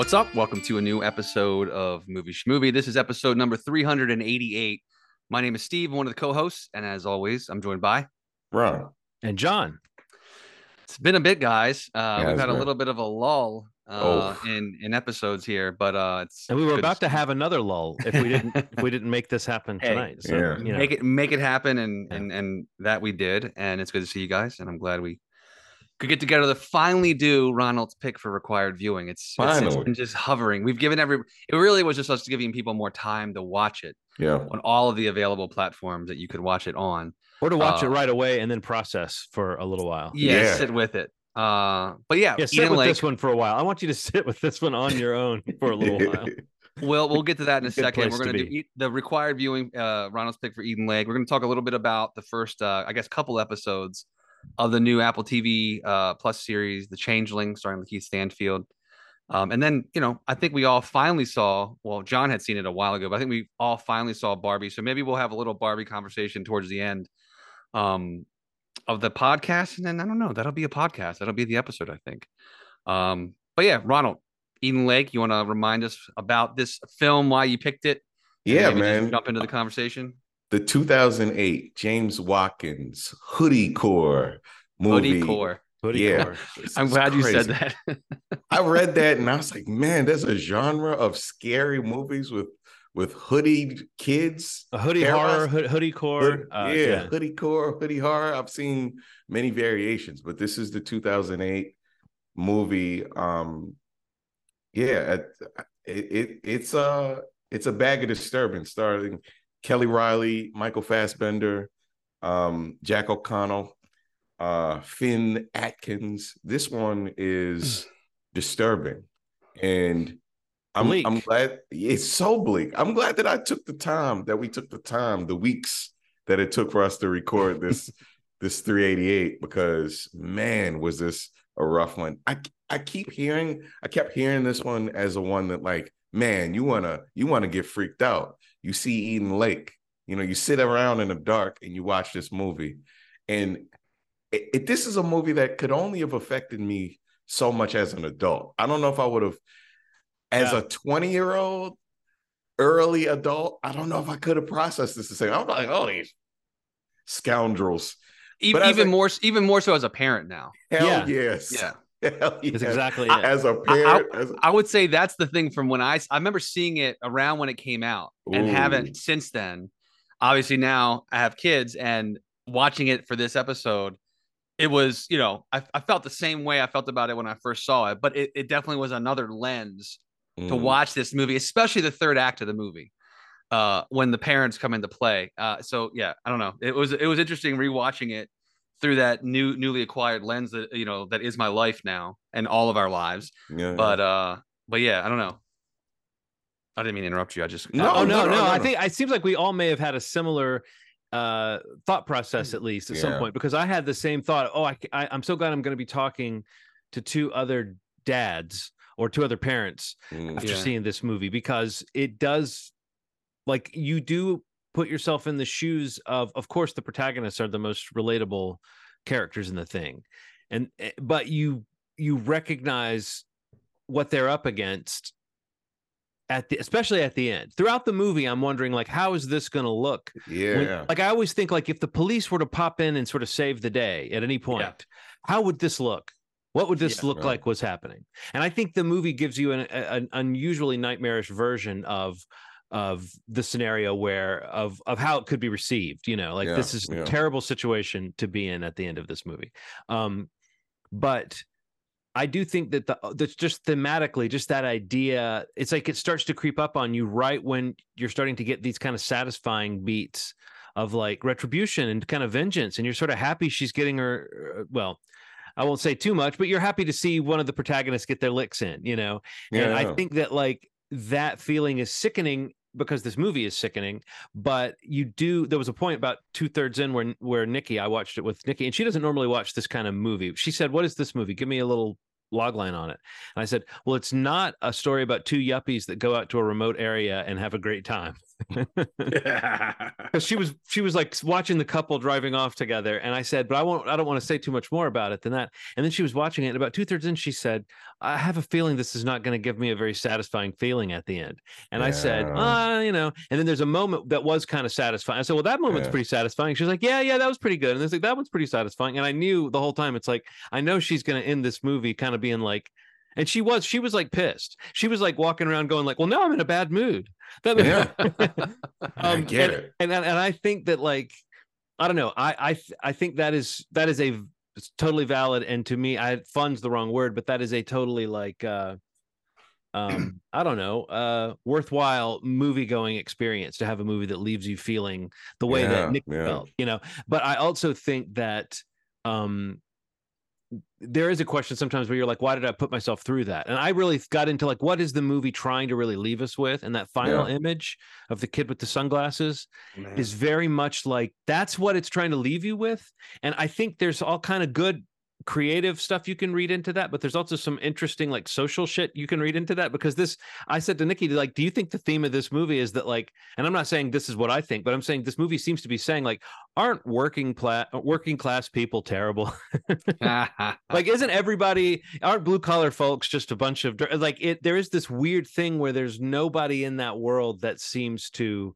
What's up? Welcome to a new episode of Movie Schmovie. This is episode number 388. My name is Steve, one of the co-hosts, and as always, I'm joined by Ron and John. It's been a bit, guys. We've had a little bit of a lull in episodes here, but we were about to have another lull if we didn't make this happen tonight. So you know. make it happen, and that we did, and it's good to see you guys, and I'm glad we could get together to finally do Ronald's pick for required viewing. It's been just hovering. We've given it really was just us giving people more time to watch it on all of the available platforms that you could watch it on, or to watch it right away and then process for a little while. Sit with it. Sit with this one for a while. I want you to sit with this one on your own for a little while. We'll get to that in a second. We're going to do the required viewing, Ronald's pick for Eden Lake. We're going to talk a little bit about the first, couple episodes of the new Apple TV Plus series, The Changeling, starring LaKeith Stanfield. And then, I think we all finally saw, well, John had seen it a while ago, but I think we all finally saw Barbie. So maybe we'll have a little Barbie conversation towards the end of the podcast. And then, I don't know, that'll be a podcast. That'll be the episode, I think. Ronald, Eden Lake, you want to remind us about this film, why you picked it? Yeah, man. Jump into the conversation. The 2008 James Watkins Hoodie Core movie. I'm glad you said that. I read that and I was like, man, there's a genre of scary movies with hoodie kids. A hoodie horror, hoodie core. Hoodie core, hoodie horror. I've seen many variations, but this is the 2008 movie. It's a bag of disturbance starting Kelly Riley, Michael Fassbender, Jack O'Connell, Finn Atkins. This one is disturbing, and I'm glad it's so bleak. I'm glad that we took the time, the weeks that it took for us to record this this 388, because man, was this a rough one. I kept hearing this one as a one that, like, man, you wanna get freaked out. You see Eden Lake, you sit around in the dark and you watch this movie. And this is a movie that could only have affected me so much as an adult. I don't know if I would have, as a 20-year-old, early adult, I don't know if I could have processed this the same. I'm like, oh, these scoundrels. Even more so as a parent now. Hell yes. Yeah. That's exactly it. As a parent, I would say that's the thing from when I remember seeing it around when it came out and haven't since then. Obviously now I have kids, and watching it for this episode, it was, I felt the same way I felt about it when I first saw it, but it definitely was another lens to watch this movie, especially the third act of the movie, when the parents come into play. I don't know. It was interesting rewatching it through that newly acquired lens that that is my life now and all of our lives. I don't know. I didn't mean to interrupt you. I think it seems like we all may have had a similar thought process at least at some point, because I had the same thought. I'm so glad I'm going to be talking to two other dads or two other parents after seeing this movie, because it does, like, you do put yourself in the shoes of course, the protagonists are the most relatable characters in the thing. But you recognize what they're up against especially at the end. Throughout the movie, I'm wondering, like, how is this going to look? Yeah. I always think, like, if the police were to pop in and sort of save the day at any point, how would this look? What would this look like was happening? And I think the movie gives you an unusually nightmarish version of the scenario of how it could be received, this is a terrible situation to be in at the end of this movie. But I do think that that's just thematically, just that idea, it's like it starts to creep up on you right when you're starting to get these kind of satisfying beats of, like, retribution and kind of vengeance. And you're sort of happy she's getting her, well, I won't say too much, but you're happy to see one of the protagonists get their licks in, and I think that, like, that feeling is sickening, because this movie is sickening, but there was a point about 2/3 in where Nikki, I watched it with Nikki, and she doesn't normally watch this kind of movie. She said, "What is this movie? Give me a little log line on it." And I said, "Well, it's not a story about two yuppies that go out to a remote area and have a great time." Because she was like watching the couple driving off together, and I said, but I don't want to say too much more about it than that. And then she was watching it, and about 2/3 in, she said, I have a feeling this is not going to give me a very satisfying feeling at the end. And I said, you know. And then there's a moment that was kind of satisfying. I said, well, that moment's pretty satisfying. She's like, yeah, that was pretty good. And it's like, that one's pretty satisfying. And I knew the whole time, it's like, I know she's going to end this movie kind of being like. And she was like pissed. She was like walking around going like, well, now I'm in a bad mood. Yeah. I get it. And I think that, like, I don't know. I think that is a totally valid. And to me, fun's the wrong word, but that is a totally like, I don't know, worthwhile movie going experience to have a movie that leaves you feeling the way that Nick felt, you know. But I also think that, there is a question sometimes where you're like, why did I put myself through that? And I really got into like, what is the movie trying to really leave us with? And that final image of the kid with the sunglasses is very much like, that's what it's trying to leave you with. And I think there's all kind of good creative stuff you can read into that, but there's also some interesting like social shit you can read into that, because this, I said to Nikki, like, do you think the theme of this movie is that, like, and I'm not saying this is what I think, but I'm saying this movie seems to be saying, like, aren't working class people terrible? Like, isn't everybody, aren't blue collar folks just a bunch of, like, it, there is this weird thing where there's nobody in that world that seems to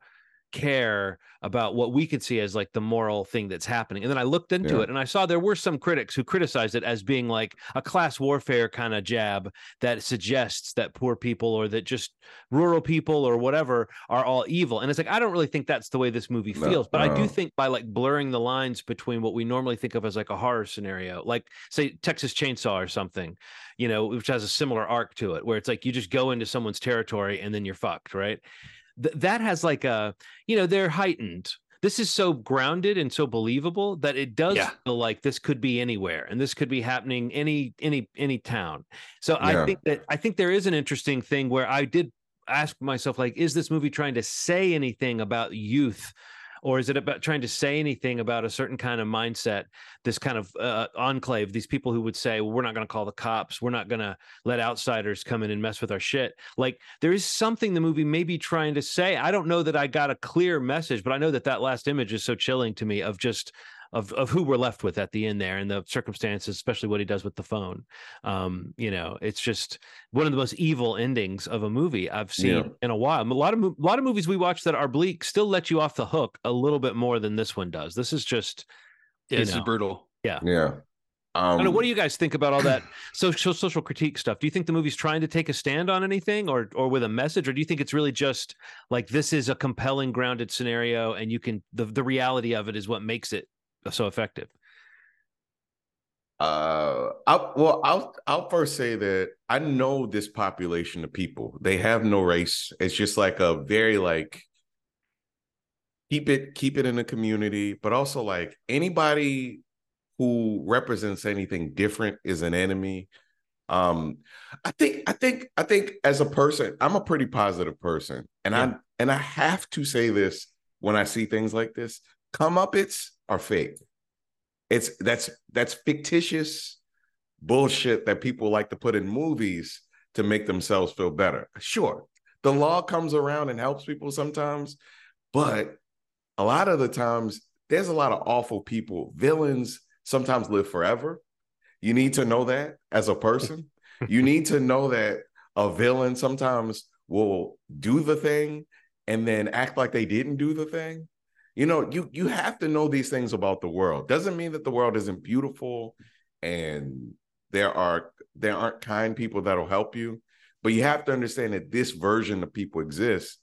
care about what we could see as like the moral thing that's happening. And then I looked into it, and I saw there were some critics who criticized it as being like a class warfare kind of jab that suggests that poor people, or that just rural people or whatever, are all evil. And it's like, I don't really think that's the way this movie feels. But I do think by like blurring the lines between what we normally think of as like a horror scenario, like say Texas Chainsaw or something, you know, which has a similar arc to it, where it's like you just go into someone's territory and then you're fucked, right? That has like a, you know, they're heightened. This is so grounded and so believable that it does feel like this could be anywhere, and this could be happening any town. So I think there is an interesting thing where I did ask myself, like, is this movie trying to say anything about youth? Or is it about trying to say anything about a certain kind of mindset, this kind of enclave, these people who would say, well, we're not going to call the cops, we're not going to let outsiders come in and mess with our shit. Like, there is something the movie may be trying to say. I don't know that I got a clear message, but I know that that last image is so chilling to me of just of who we're left with at the end there, and the circumstances, especially what he does with the phone. You know, it's just one of the most evil endings of a movie I've seen in a while. A lot of movies we watch that are bleak still let you off the hook a little bit more than this one does. This is just, this is brutal. Yeah. I don't know, what do you guys think about all that social critique stuff? Do you think the movie's trying to take a stand on anything, or with a message, or do you think it's really just like, this is a compelling, grounded scenario, and you can, the reality of it is what makes it so effective? I'll first say that I know this population of people, they have no race. It's just like a very like keep it in the community, but also like anybody who represents anything different is an enemy. I think as a person, I'm a pretty positive person, and I have to say this when I see things like this. Comeuppance are fake. That's fictitious bullshit that people like to put in movies to make themselves feel better. Sure, the law comes around and helps people sometimes, but a lot of the times there's a lot of awful people. Villains sometimes live forever. You need to know that as a person. You need to know that a villain sometimes will do the thing and then act like they didn't do the thing. You know, you have to know these things about the world. Doesn't mean that the world isn't beautiful and there aren't kind people that'll help you, but you have to understand that this version of people exists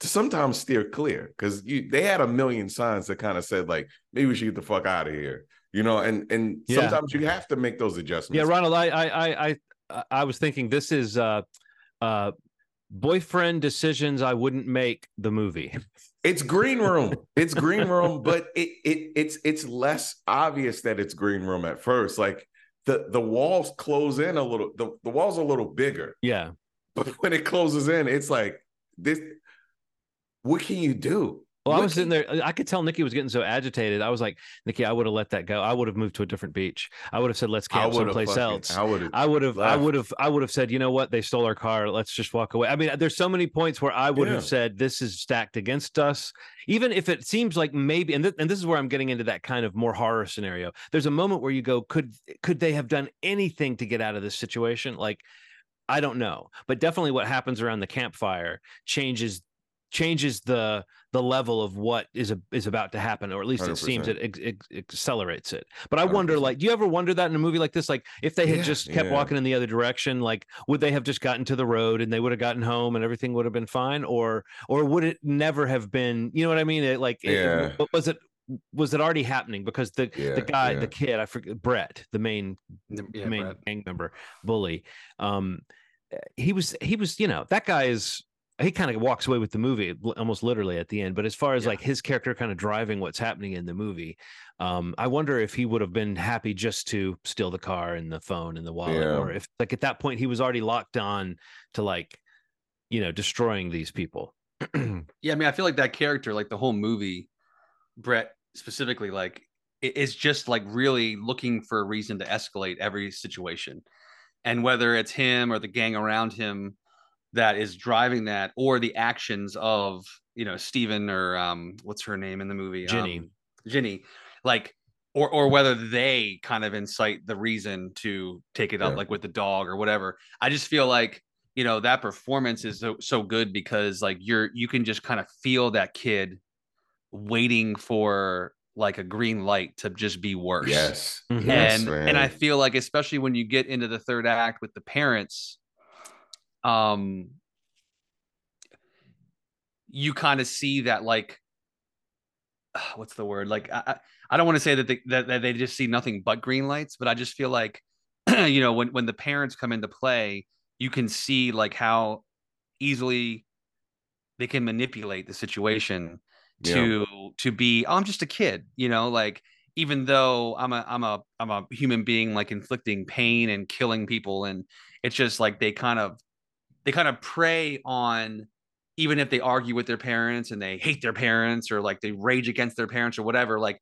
to sometimes steer clear, because they had a million signs that kind of said like, maybe we should get the fuck out of here, you know. And sometimes you have to make those adjustments. Yeah, Ronald, I was thinking this is Boyfriend Decisions I Wouldn't Make, the movie. It's Green Room. It's Green Room, but it's less obvious that it's Green Room at first. Like the walls close in a little. The walls are a little bigger. Yeah. But when it closes in, it's like this. What can you do? Well, I was sitting there. I could tell Nikki was getting so agitated. I was like, Nikki, I would have let that go. I would have moved to a different beach. I would have said, let's camp someplace else. I would have said, you know what? They stole our car. Let's just walk away. I mean, there's so many points where I would have said, this is stacked against us. Even if it seems like maybe, and this is where I'm getting into that kind of more horror scenario. There's a moment where you go, could they have done anything to get out of this situation? Like, I don't know, but definitely what happens around the campfire changes the level of what is about to happen, or at least 100%. It seems it accelerates it. But I wonder, 100%. Like, do you ever wonder that in a movie like this? Like, if they had just kept walking in the other direction, like, would they have just gotten to the road and they would have gotten home and everything would have been fine? Or would it never have been, you know what I mean? Was it already happening? Because the guy, the kid, I forget, Brett, the main gang member, bully, he was, you know, that guy is, he kind of walks away with the movie almost literally at the end. But as far as like his character kind of driving what's happening in the movie, I wonder if he would have been happy just to steal the car and the phone and the wallet, or if like at that point he was already locked on to, like, you know, destroying these people. I mean, I feel like that character, like the whole movie, Brett specifically, like, is just like really looking for a reason to escalate every situation. And whether it's him or the gang around him that is driving that, or the actions of, you know, Steven or what's her name in the movie, Ginny, like, or whether they kind of incite the reason to take it up, like with the dog or whatever. I just feel like, you know, that performance is so good because, like, you can just kind of feel that kid waiting for like a green light to just be worse. Yes. Mm-hmm. And I feel like, especially when you get into the third act with the parents, you kind of see that, like, what's the word? Like, I don't want to say that they just see nothing but green lights, but I just feel like, you know, when the parents come into play, you can see like how easily they can manipulate the situation to be, oh, I'm just a kid, you know, like, even though I'm a human being, like, inflicting pain and killing people. And it's just like, they kind of prey on, even if they argue with their parents and they hate their parents, or like they rage against their parents or whatever, like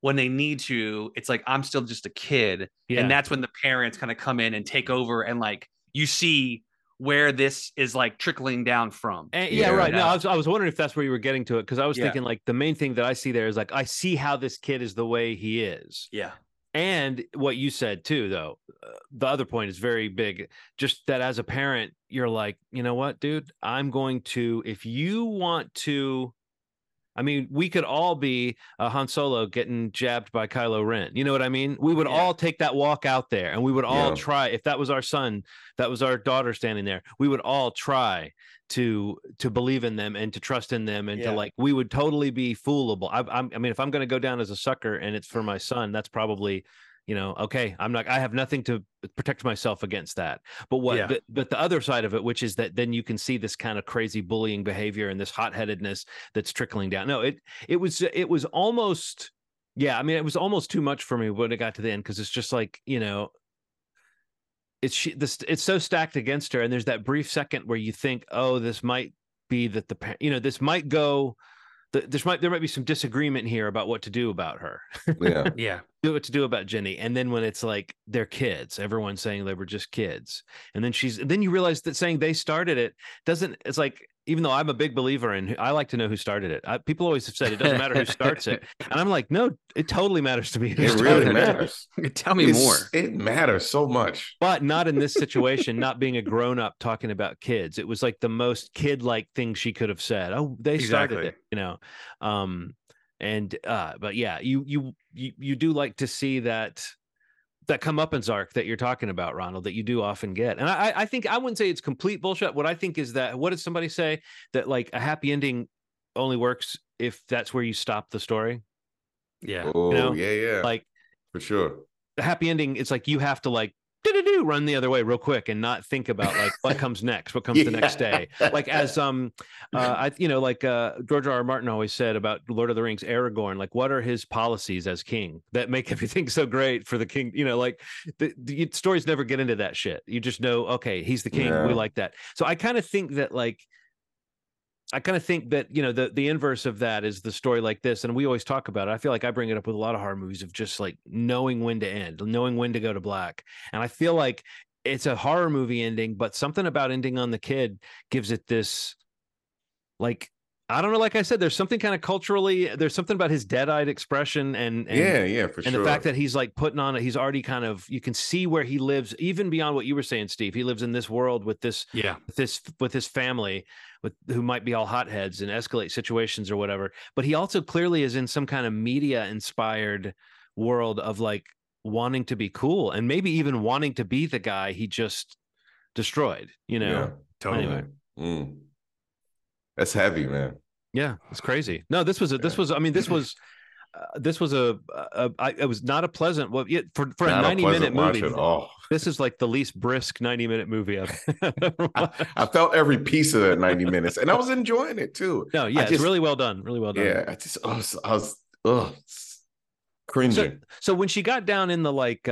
when they need to, it's like, I'm still just a kid. Yeah. And that's when the parents kind of come in and take over. And like, you see where this is like trickling down from. And, right. No, I was wondering if that's where you were getting to it. Cause I was thinking, like, the main thing that I see there is, like, I see how this kid is the way he is. Yeah. And what you said too, though, the other point is very big, just that as a parent, you're like, you know what, dude, I'm going to, if you want to, I mean, we could all be Han Solo getting jabbed by Kylo Ren. You know what I mean? We would all take that walk out there, and we would all try, if that was our son, that was our daughter standing there, we would all try to believe in them and to trust in them, and to, like, we would totally be foolable. I mean, if I'm going to go down as a sucker and it's for my son, that's probably, you know, okay, I'm not, I have nothing to protect myself against that. But but the other side of it, which is that then you can see this kind of crazy bullying behavior and this hot-headedness that's trickling down. No, it was almost, I mean, it was almost too much for me when it got to the end, because it's just like, you know, it's so stacked against her, and there's that brief second where you think, oh, this might be that the parent, you know, this might go, there might be some disagreement here about what to do about her. What to do about Jenny. And then when it's like, they're kids, everyone's saying they were just kids, and then then you realize that saying they started it doesn't, it's like, even though I'm a big believer in, I like to know who started it. People always have said it doesn't matter who starts it. And I'm like, no, it totally matters to me. It really matters. Tell me more. It matters so much. But not in this situation, not being a grown-up talking about kids. It was like the most kid-like thing she could have said. Oh, they started it, you know? But yeah, you do like to see that comeuppance arc that you're talking about, Ronald, that you do often get. And I think, I wouldn't say it's complete bullshit. What I think is that, what did somebody say? That, like, a happy ending only works if that's where you stop the story. Yeah. Oh, you know? Yeah. Like, for sure. The happy ending, it's like, you have to, like, run the other way real quick and not think about, like, what comes next, what comes the next day. Like, as George R. R. Martin always said about Lord of the Rings, Aragorn, like, what are his policies as king that make everything so great for the king? You know, like, the stories never get into that shit. You just know, okay, he's the king. We like that. So I kind of think that, like, I kind of think that, you know, the inverse of that is the story like this. And we always talk about it. I feel like I bring it up with a lot of horror movies of just like knowing when to end, knowing when to go to black. And I feel like it's a horror movie ending, but something about ending on the kid gives it this, like, I don't know. Like I said, there's something kind of culturally, there's something about his dead-eyed expression and yeah, for sure. And the fact that he's like putting on it, he's already kind of, you can see where he lives, even beyond what you were saying, Steve. He lives in this world with this, with his family, with who might be all hotheads and escalate situations or whatever. But he also clearly is in some kind of media-inspired world of like wanting to be cool and maybe even wanting to be the guy he just destroyed. You know, yeah, totally. Anyway. Mm. That's heavy, man. Yeah, it's crazy. No, it was not a pleasant, well, for a 90-minute movie. At all. This is like the least brisk 90-minute movie I've ever watched. I felt every piece of that 90 minutes, and I was enjoying it too. No, yeah, it's really well done. Really well done. Yeah, I was cringing. So when she got down in the like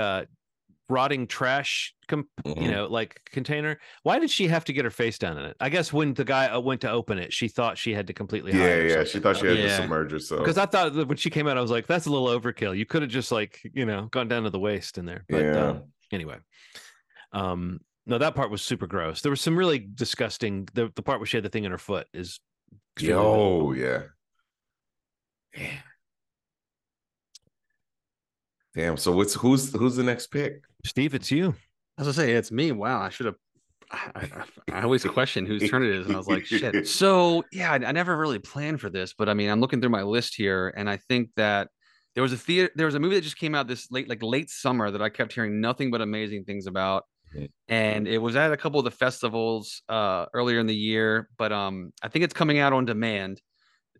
rotting trash container, why did she have to get her face down in it? I guess when the guy went to open it, she thought she had to completely she thought she had to submerge herself. Because I thought that when she came out, I was like, that's a little overkill. You could have just like, you know, gone down to the waist in there. But anyway, no, that part was super gross. There was some really disgusting, the part where she had the thing in her foot is damn. So who's the next pick? Steve, it's you. As I say, it's me. Wow, I always question whose turn it is, and I was like, shit. So yeah, I never really planned for this, but I mean, I'm looking through my list here, and I think that there was a movie that just came out this late summer that I kept hearing nothing but amazing things about, and it was at a couple of the festivals earlier in the year, but I think it's coming out on demand.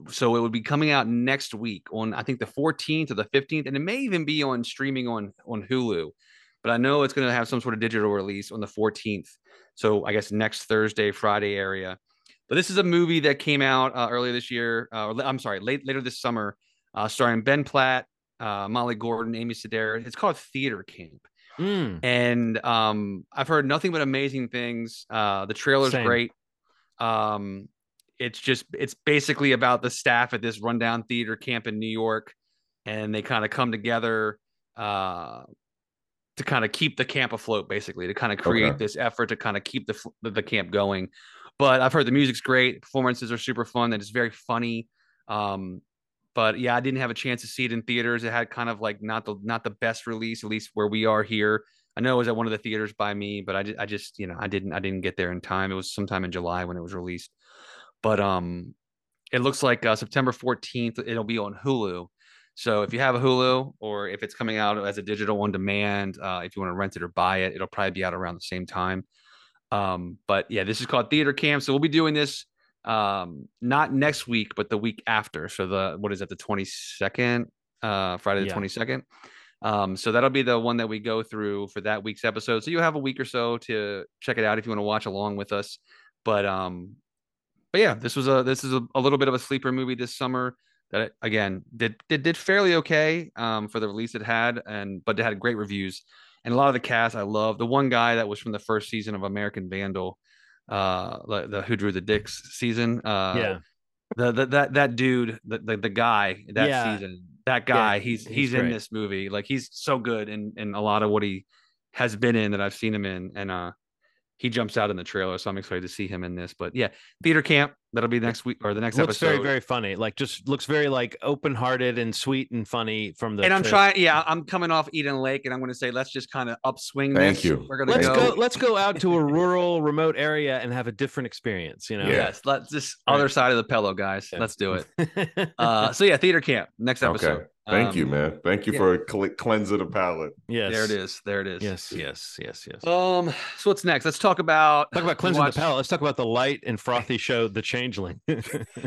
So it would be coming out next week on, I think, the 14th or the 15th, and it may even be on streaming on Hulu. But I know it's going to have some sort of digital release on the 14th. So I guess next Thursday, Friday area. But this is a movie that came out earlier this year. Later this summer, starring Ben Platt, Molly Gordon, Amy Sedaris. It's called Theater Camp. Mm. And I've heard nothing but amazing things. The trailer's great. It's basically about the staff at this rundown theater camp in New York, and they kind of come together to kind of keep the camp afloat, basically to kind of create this effort to kind of keep the camp going. But I've heard the music's great. Performances are super fun. That is very funny. But yeah, I didn't have a chance to see it in theaters. It had kind of like not the best release, at least where we are here. I know it was at one of the theaters by me, but I just, you know, I didn't get there in time. It was sometime in July when it was released. But it looks like September 14th, it'll be on Hulu. So if you have a Hulu, or if it's coming out as a digital on demand, if you want to rent it or buy it, it'll probably be out around the same time. But yeah, this is called Theater Camp. So we'll be doing this not next week, but the week after. So the 22nd, Friday the 22nd. So that'll be the one that we go through for that week's episode. So you have a week or so to check it out if you want to watch along with us. But yeah, this is a little bit of a sleeper movie this summer that again did fairly okay for the release it had, but it had great reviews, and a lot of the cast I love. The one guy that was from the first season of American Vandal, the Who Drew the Dicks season, that guy he's in this movie. Like, he's so good in a lot of what he has been in that I've seen him in, and he jumps out in the trailer, so I'm excited to see him in this. But yeah, Theater Camp, that'll be next week or the next episode. Looks very, very funny. Like, just looks very like open-hearted and sweet and funny from the. And I'm trying. Yeah, I'm coming off Eden Lake, and I'm going to say let's just kind of upswing. Thank you. Let's go out to a rural, remote area and have a different experience. You know. Yeah. Yes. Let's just other side of the pillow, guys. Yeah. Let's do it. So yeah, Theater Camp next episode. Okay. Thank you, man. Thank you for cleansing the palate. Yes. There it is. Yes. So what's next? Let's talk about cleansing the palate. Let's talk about the light and frothy show, The Changeling.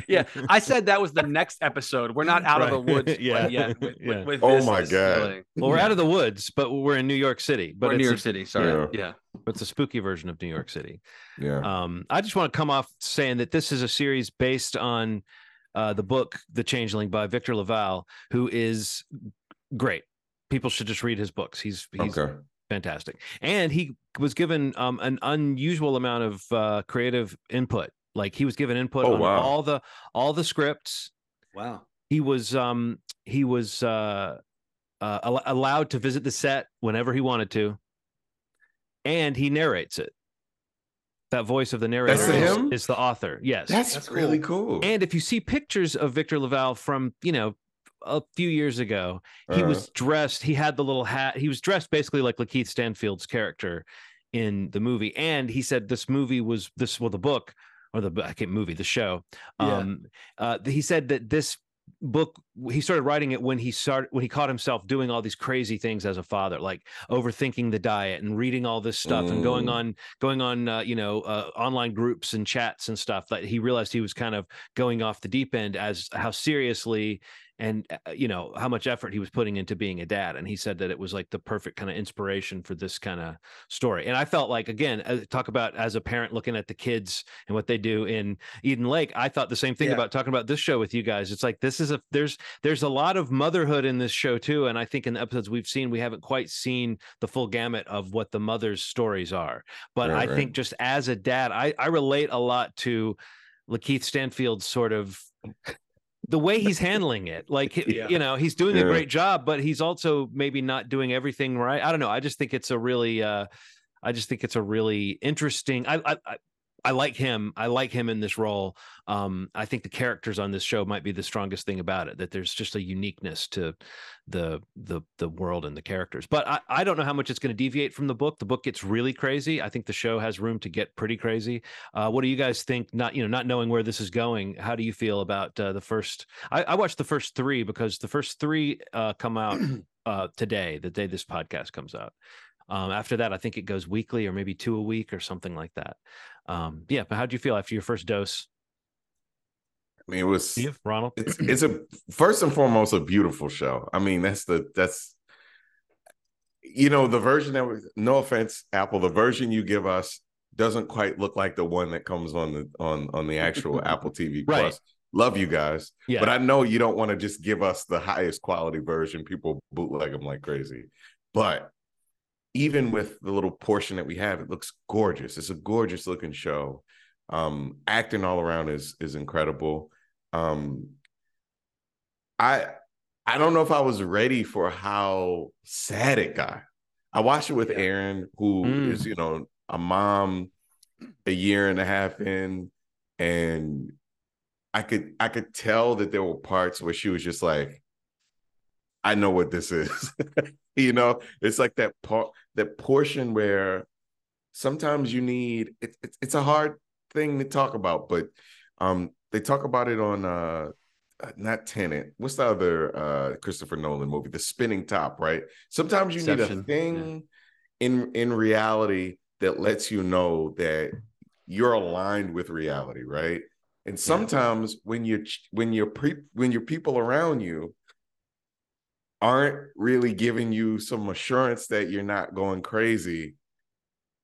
Yeah. I said that was the next episode. We're not out of the woods yet. With God. Feeling. Well, we're out of the woods, but we're in New York City. But it's New York City. Sorry. Yeah. It's a spooky version of New York City. Yeah. I just want to come off saying that this is a series based on the book, The Changeling, by Victor LaValle, who is great. People should just read his books. He's fantastic. And he was given an unusual amount of creative input Like, he was given input on all the scripts. Wow. He was allowed to visit the set whenever he wanted to, and he narrates it. That voice of the narrator is the author. Yes, that's really cool. And if you see pictures of Victor LaValle from, you know, a few years ago, he was dressed. He had the little hat. He was dressed basically like LaKeith Stanfield's character in the movie. And he said this movie was this. Well, the book or the the show. Yeah. He said that this book, he started writing it when he caught himself doing all these crazy things as a father, like overthinking the diet and reading all this stuff and going on online groups and chats and stuff, that he realized he was kind of going off the deep end as how seriously and how much effort he was putting into being a dad. And he said that it was like the perfect kind of inspiration for this kind of story. And I felt like, again, talk about as a parent looking at the kids and what they do in Eden Lake, I thought the same thing about talking about this show with you guys. It's like, this is there's a lot of motherhood in this show too. And I think in the episodes we've seen, we haven't quite seen the full gamut of what the mother's stories are. But I think just as a dad, I relate a lot to LaKeith Stanfield's sort of the way he's handling it. Like, he's doing a great job, but he's also maybe not doing everything right. I don't know. I just think it's a really, interesting, I like him. I like him in this role. I think the characters on this show might be the strongest thing about it, that there's just a uniqueness to the world and the characters. But I don't know how much it's going to deviate from the book. The book gets really crazy. I think the show has room to get pretty crazy. What do you guys think? Not knowing where this is going, how do you feel about the first? I watched the first three because the first three come out today, the day this podcast comes out. After that, I think it goes weekly or maybe two a week or something like that. But how'd you feel after your first dose? I mean, it was Steve, Ronald. It's a first and foremost a beautiful show. I mean, that's the version that was, no offense, Apple, the version you give us doesn't quite look like the one that comes on the actual Apple TV+. Right. Love you guys, but I know you don't want to just give us the highest quality version. People bootleg them like crazy, but even with the little portion that we have, it looks gorgeous. It's a gorgeous looking show. Acting all around is incredible. I don't know if I was ready for how sad it got. I watched it with Aaron, who is, a mom a year and a half in, and I could tell that there were parts where she was just like, I know what this is. It's like that portion where sometimes you need it's a hard thing to talk about, but they talk about it on not Tenet, what's the other Christopher Nolan movie, The Spinning Top, right? Sometimes you need a thing in reality that lets you know that you're aligned with reality, right? And sometimes when your people around you aren't really giving you some assurance that you're not going crazy,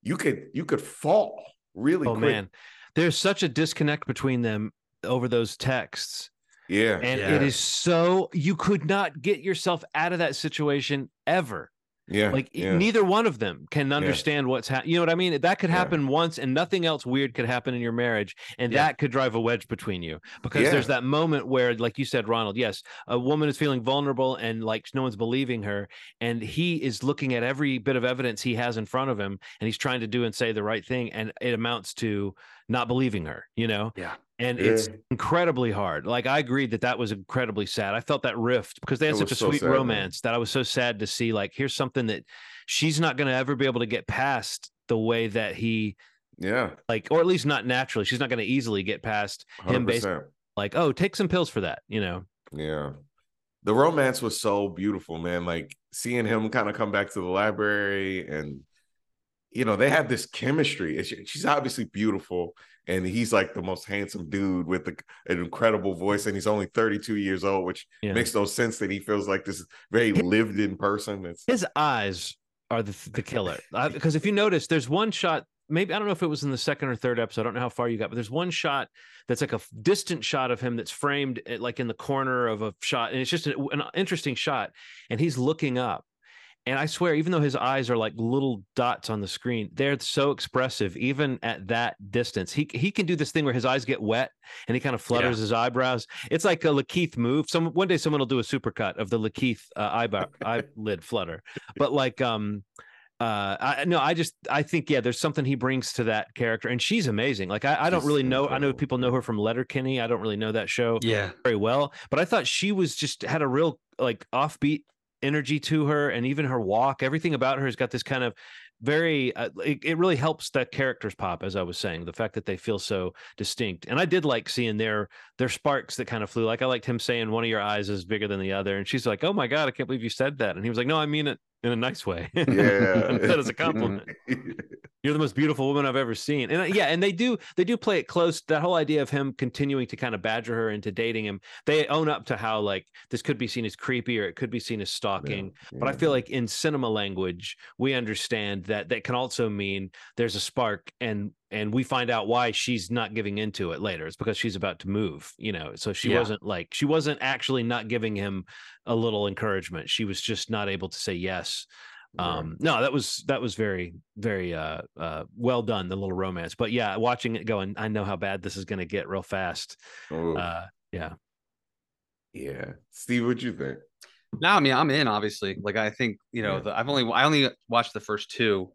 you could fall really quick. Man, there's such a disconnect between them over those texts. It is so, you could not get yourself out of that situation ever. Neither one of them can understand what's happening. You know what I mean? That could happen once, and nothing else weird could happen in your marriage, and that could drive a wedge between you, because there's that moment where, like you said, Ronald, a woman is feeling vulnerable and like no one's believing her, and he is looking at every bit of evidence he has in front of him, and he's trying to do and say the right thing, and it amounts to not believing her, And it's incredibly hard. Like, I agreed that was incredibly sad. I felt that rift because they had such a sweet romance, that I was so sad to see, like, here's something that she's not going to ever be able to get past the way that he, or at least not naturally. She's not going to easily get past him, basically, like, oh, take some pills for that, Yeah. The romance was so beautiful, man. Like, seeing him kind of come back to the library and, they have this chemistry. She's obviously beautiful, and he's like the most handsome dude with an incredible voice, and he's only 32 years old, which makes no sense that he feels like this very lived-in person. His eyes are the killer. Because if you notice, there's one shot, maybe, I don't know if it was in the second or third episode, I don't know how far you got, but there's one shot that's like a distant shot of him that's framed like in the corner of a shot, and it's just an interesting shot, and he's looking up. And I swear, even though his eyes are like little dots on the screen, they're so expressive, even at that distance. He can do this thing where his eyes get wet and he kind of flutters his eyebrows. It's like a LaKeith move. One day someone will do a supercut of the LaKeith eyelid flutter. But like, I think there's something he brings to that character, and she's amazing. Like I don't really know. I know people know her from Letterkenny. I don't really know that show very well, but I thought she was just had a real like offbeat energy to her, and even her walk, everything about her has got this kind of very, it really helps that characters pop, as I was saying, the fact that they feel so distinct. And I did like seeing their sparks that kind of flew. Like I liked him saying one of your eyes is bigger than the other. And she's like, oh my God, I can't believe you said that. And he was like, no, I mean it in a nice way. Yeah. That is a compliment. You're the most beautiful woman I've ever seen. And and they do play it close. That whole idea of him continuing to kind of badger her into dating him. They own up to how like this could be seen as creepy or it could be seen as stalking. Yeah. But I feel like in cinema language, we understand that that can also mean there's a spark, and we find out why she's not giving into it later. It's because she's about to move, you know? So she wasn't actually not giving him a little encouragement. She was just not able to say yes. No, that was very, very, well done. The little romance, but yeah, watching it going, I know how bad this is going to get real fast. Yeah. Steve, what'd you think? No, I mean, I'm in, obviously. Like, I think, you know, I only watched the first two,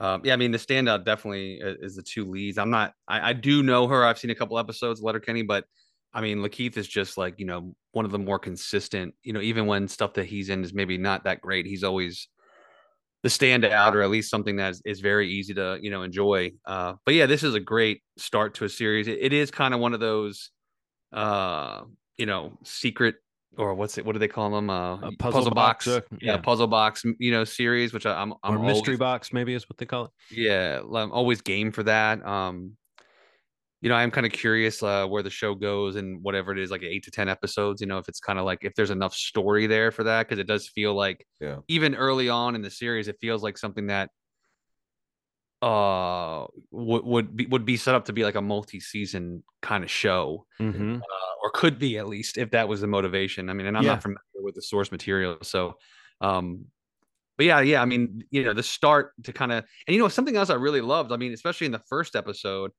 I mean, the standout definitely is the two leads. I do know her. I've seen a couple episodes of Letterkenny, but I mean, LaKeith is just like, you know, one of the more consistent, you know, even when stuff that he's in is maybe not that great, he's always the standout, or at least something that is very easy to, you know, enjoy. But yeah, this is a great start to a series. It is kind of one of those, you know, secret, or what do they call them? A puzzle box. Puzzle box, you know, series, which I'm or mystery always, box, maybe is what they call it. Yeah, I'm always game for that. You know, I'm kind of curious where the show goes, and whatever it is, like 8 to 10 episodes, you know, if it's kind of like, if there's enough story there for that, because it does feel like even early on in the series, it feels like something that would be set up to be like a multi-season kind of show, or could be, at least, if that was the motivation. I mean, and I'm not familiar with the source material, so but yeah I mean, you know, the start to kind of, and you know, something else I really loved, I mean, especially in the first episode,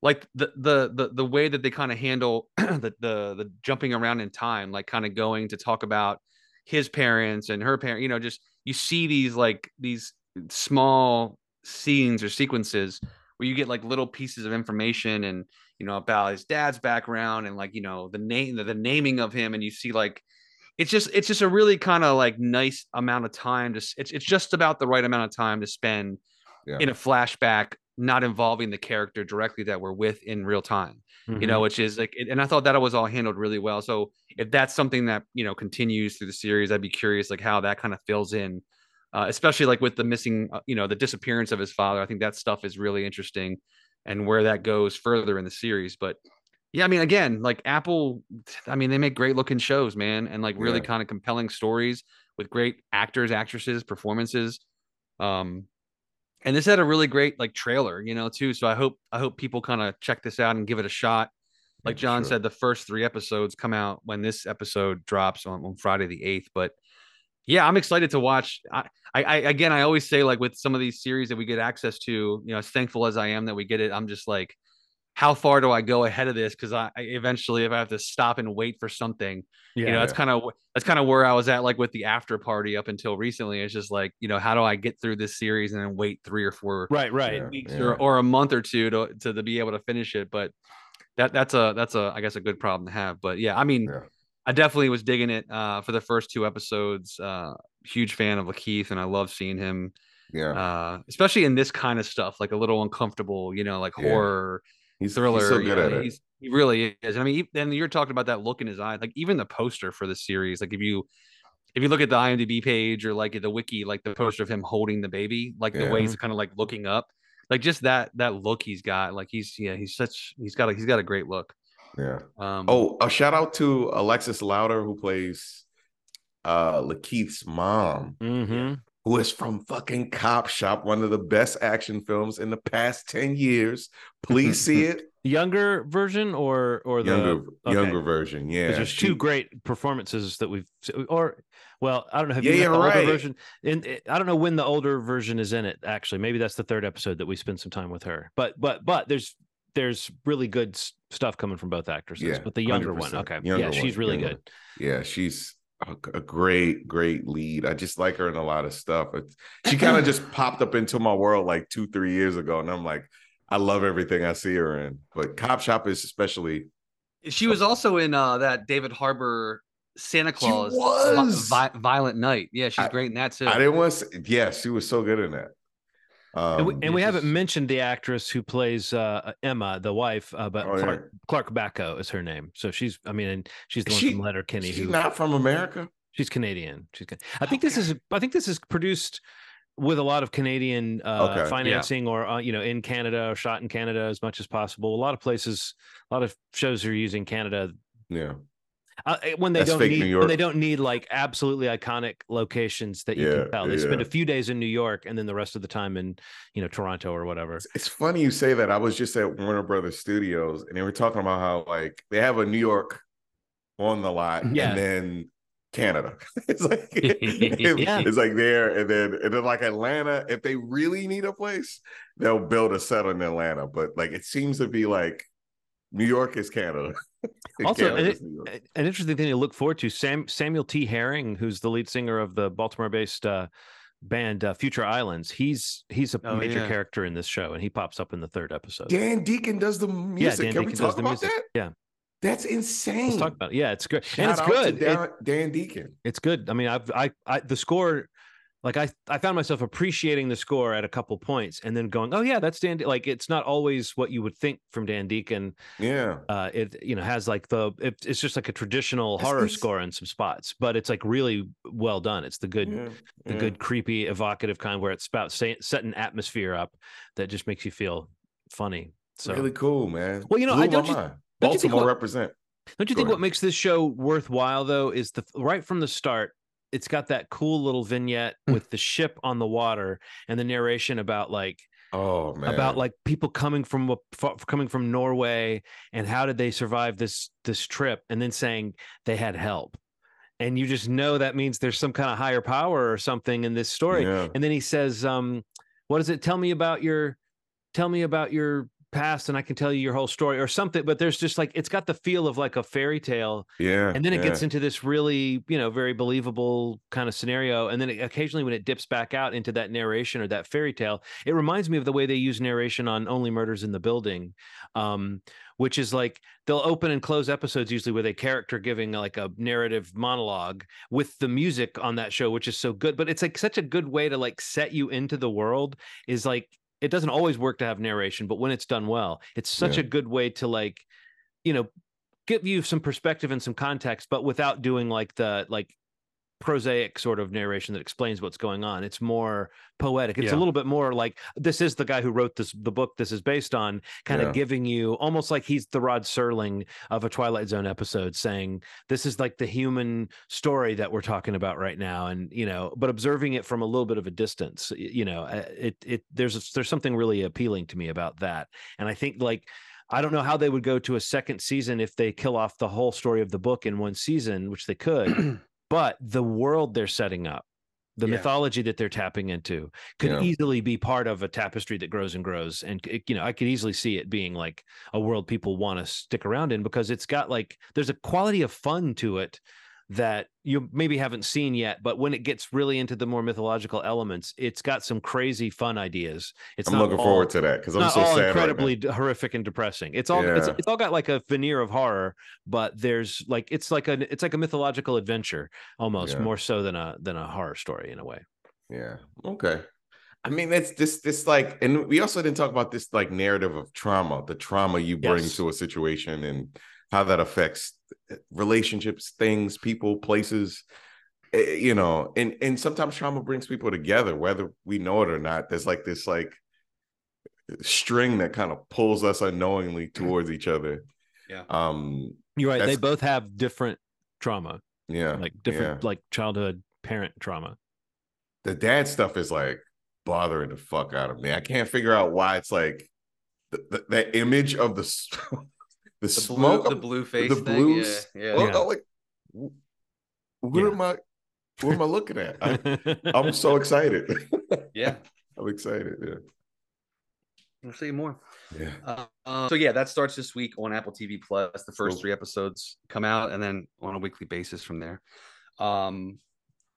like the way that they kind of handle the jumping around in time, like kind of going to talk about his parents and her parents, you know, just you see these small scenes or sequences where you get like little pieces of information, and you know, about his dad's background, and like, you know, the naming of him, and you see like it's just a really kind of like nice amount of time, just it's just about the right amount of time to spend in a flashback, not involving the character directly that we're with in real time, you know, which is like, and I thought that it was all handled really well. So if that's something that, you know, continues through the series, I'd be curious like how that kind of fills in. Especially like with the missing, you know, the disappearance of his father. I think that stuff is really interesting, and where that goes further in the series. But yeah, I mean, again, like Apple, I mean, they make great looking shows, man. And like really kind of compelling stories with great actors, actresses, performances. And this had a really great like trailer, you know, too. So I hope people kind of check this out and give it a shot. Like John said, the first 3 episodes come out when this episode drops on Friday the 8th, but yeah, I'm excited to watch. I always say, like with some of these series that we get access to, you know, as thankful as I am that we get it, I'm just like, how far do I go ahead of this? Because I eventually, if I have to stop and wait for something, you know, that's kind of where I was at, like with the After Party up until recently. It's just like, you know, how do I get through this series and then wait 3 or 4 weeks or a month or two to be able to finish it? But that's a I guess a good problem to have. But yeah, I mean. Yeah. I definitely was digging it for the first 2 episodes. Huge fan of LaKeith, and I love seeing him. Especially in this kind of stuff, like a little uncomfortable, you know, like horror, thriller. He's so good at it. He really is. I mean, then you're talking about that look in his eye, like even the poster for the series. Like if you look at the IMDb page or like the wiki, like the poster of him holding the baby, like the way he's kind of like looking up, like just that look he's got. Like he's got a great look. Yeah. A shout out to Alexis Louder, who plays LaKeith's mom. who is from fucking Cop Shop, one of the best action films in the past 10 years. Please see it. Younger version or the younger version, yeah. There's two great performances that we've I don't know. Have you got the older version? I don't know when the older version is in it. Actually, maybe that's the third episode that we spend some time with her. But there's really good stuff coming from both actresses. Yeah, but the younger one, okay, younger she's really good. Yeah, she's a great lead. I just like her in a lot of stuff. She kind of just popped up into my world like 2-3 years ago, and I'm like, I love everything I see her in, but Cop Shop is especially. She was also in that David Harbour Santa Claus Violent Night. Yeah, she's great in that too. I didn't want to. Yeah, she was so good in that. We haven't mentioned the actress who plays Emma, the wife, but Clark Backo is her name. So she's, she's the one from Letterkenny. She's not from America. She's Canadian. I think this is produced with a lot of Canadian financing, or in Canada, or shot in Canada as much as possible. A lot of places, a lot of shows are using Canada. Yeah, when they don't need like absolutely iconic locations that you can tell. They spend a few days in New York and then the rest of the time in Toronto or whatever. It's funny you say that. I was just at Warner Brothers Studios and they were talking about how like they have a New York on the lot and then Canada. It's like there, and then like Atlanta. If they really need a place, they'll build a set in Atlanta. But like it seems to be like New York is Canada. An interesting thing to look forward to: Samuel T. Herring, who's the lead singer of the Baltimore-based band Future Islands. He's a major character in this show, and he pops up in the third episode. Dan Deacon does the music. Can we talk about that? Yeah. That's insane. Let's talk about it. Yeah, it's good. Shout and it's good. Dan Deacon. It's good. I mean, the score, like I found myself appreciating the score at a couple points and then going, oh yeah, that's Dan. Like it's not always what you would think from Dan Deacon. Yeah. It's just like a traditional horror score in some spots, but it's like really well done. It's the good, good creepy, evocative kind where it's about setting an atmosphere up that just makes you feel funny. So really cool, man. Well, Baltimore represent. Don't you think what makes this show worthwhile though is right from the start, it's got that cool little vignette with the ship on the water and the narration about like people coming from Norway and how did they survive this trip, and then saying they had help. And you just know that means there's some kind of higher power or something in this story. Yeah. And then he says, what is it? Tell me about your past and I can tell you your whole story or something, but there's just like it's got the feel of like a fairy tale, and then it gets into this really very believable kind of scenario, and then occasionally when it dips back out into that narration or that fairy tale, it reminds me of the way they use narration on Only Murders in the Building, which is like they'll open and close episodes usually with a character giving like a narrative monologue with the music on that show, which is so good. But it's like such a good way to like set you into the world. Is like it doesn't always work to have narration, but when it's done well, it's such a good way to like, give you some perspective and some context, but without doing like the prosaic sort of narration that explains what's going on. It's more poetic. It's a little bit more like, this is the guy who wrote the book this is based on, kind of giving you almost like he's the Rod Serling of a Twilight Zone episode, saying this is like the human story that we're talking about right now, and but observing it from a little bit of a distance. There's something really appealing to me about that, and I think like I don't know how they would go to a second season if they kill off the whole story of the book in one season, which they could. But the world they're setting up, the mythology that they're tapping into, could easily be part of a tapestry that grows and grows. And, I could easily see it being like a world people want to stick around in, because it's got like, there's a quality of fun to it that you maybe haven't seen yet. But when it gets really into the more mythological elements, it's got some crazy fun ideas. I'm looking forward to that, because I'm so sad. Incredibly horrific and depressing. It's all it's all got like a veneer of horror, but there's like it's like a mythological adventure almost, more so than a horror story in a way. Yeah. Okay. I mean, that's this like, and we also didn't talk about this like narrative of trauma, the trauma you bring to a situation and how that affects relationships, things, people, places, and sometimes trauma brings people together, whether we know it or not. There's like this like string that kind of pulls us unknowingly towards each other. You're right. They both have different trauma. Like childhood parent trauma. the dad stuff is like bothering the fuck out of me. I can't figure out why it's like that image of the smoke, the blue face, yeah, yeah. I'm like, what am I looking at? I'm so excited. Yeah, I'm excited. Yeah, we'll see more. Yeah. So yeah, that starts this week on Apple TV+. The first three episodes come out, and then on a weekly basis from there.